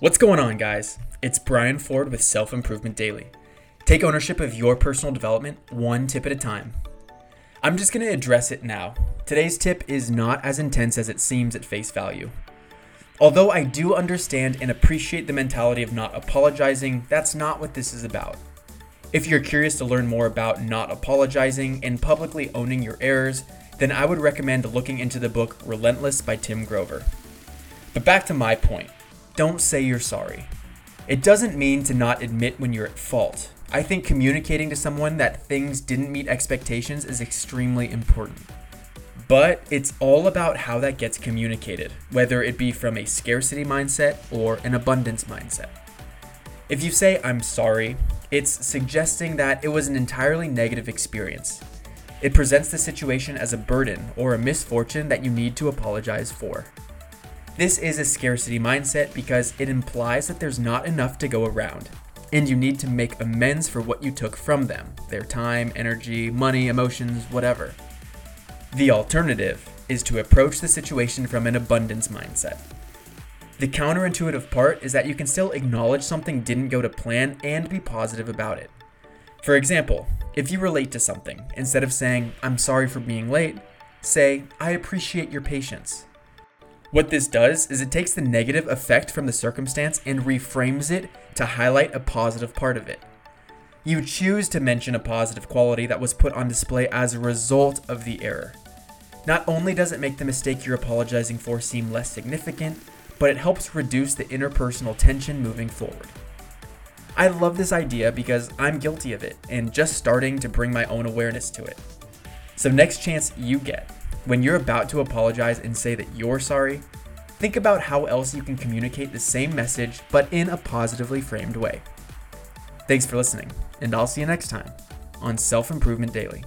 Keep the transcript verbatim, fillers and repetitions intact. What's going on, guys? It's Brian Ford with Self Improvement Daily. Take ownership of your personal development one tip at a time. I'm just going to address it now. Today's tip is not as intense as it seems at face value. Although I do understand and appreciate the mentality of not apologizing, that's not what this is about. If you're curious to learn more about not apologizing and publicly owning your errors, then I would recommend looking into the book Relentless by Tim Grover. But back to my point. Don't say you're sorry. It doesn't mean to not admit when you're at fault. I think communicating to someone that things didn't meet expectations is extremely important. But it's all about how that gets communicated, whether it be from a scarcity mindset or an abundance mindset. If you say, "I'm sorry," it's suggesting that it was an entirely negative experience. It presents the situation as a burden or a misfortune that you need to apologize for. This is a scarcity mindset because it implies that there's not enough to go around, and you need to make amends for what you took from them, their time, energy, money, emotions, whatever. The alternative is to approach the situation from an abundance mindset. The counterintuitive part is that you can still acknowledge something didn't go to plan and be positive about it. For example, if you relate to something, instead of saying, "I'm sorry for being late," say, "I appreciate your patience." What this does is it takes the negative effect from the circumstance and reframes it to highlight a positive part of it. You choose to mention a positive quality that was put on display as a result of the error. Not only does it make the mistake you're apologizing for seem less significant, but it helps reduce the interpersonal tension moving forward. I love this idea because I'm guilty of it and just starting to bring my own awareness to it. So next chance you get, when you're about to apologize and say that you're sorry, think about how else you can communicate the same message, but in a positively framed way. Thanks for listening, and I'll see you next time on Self Improvement Daily.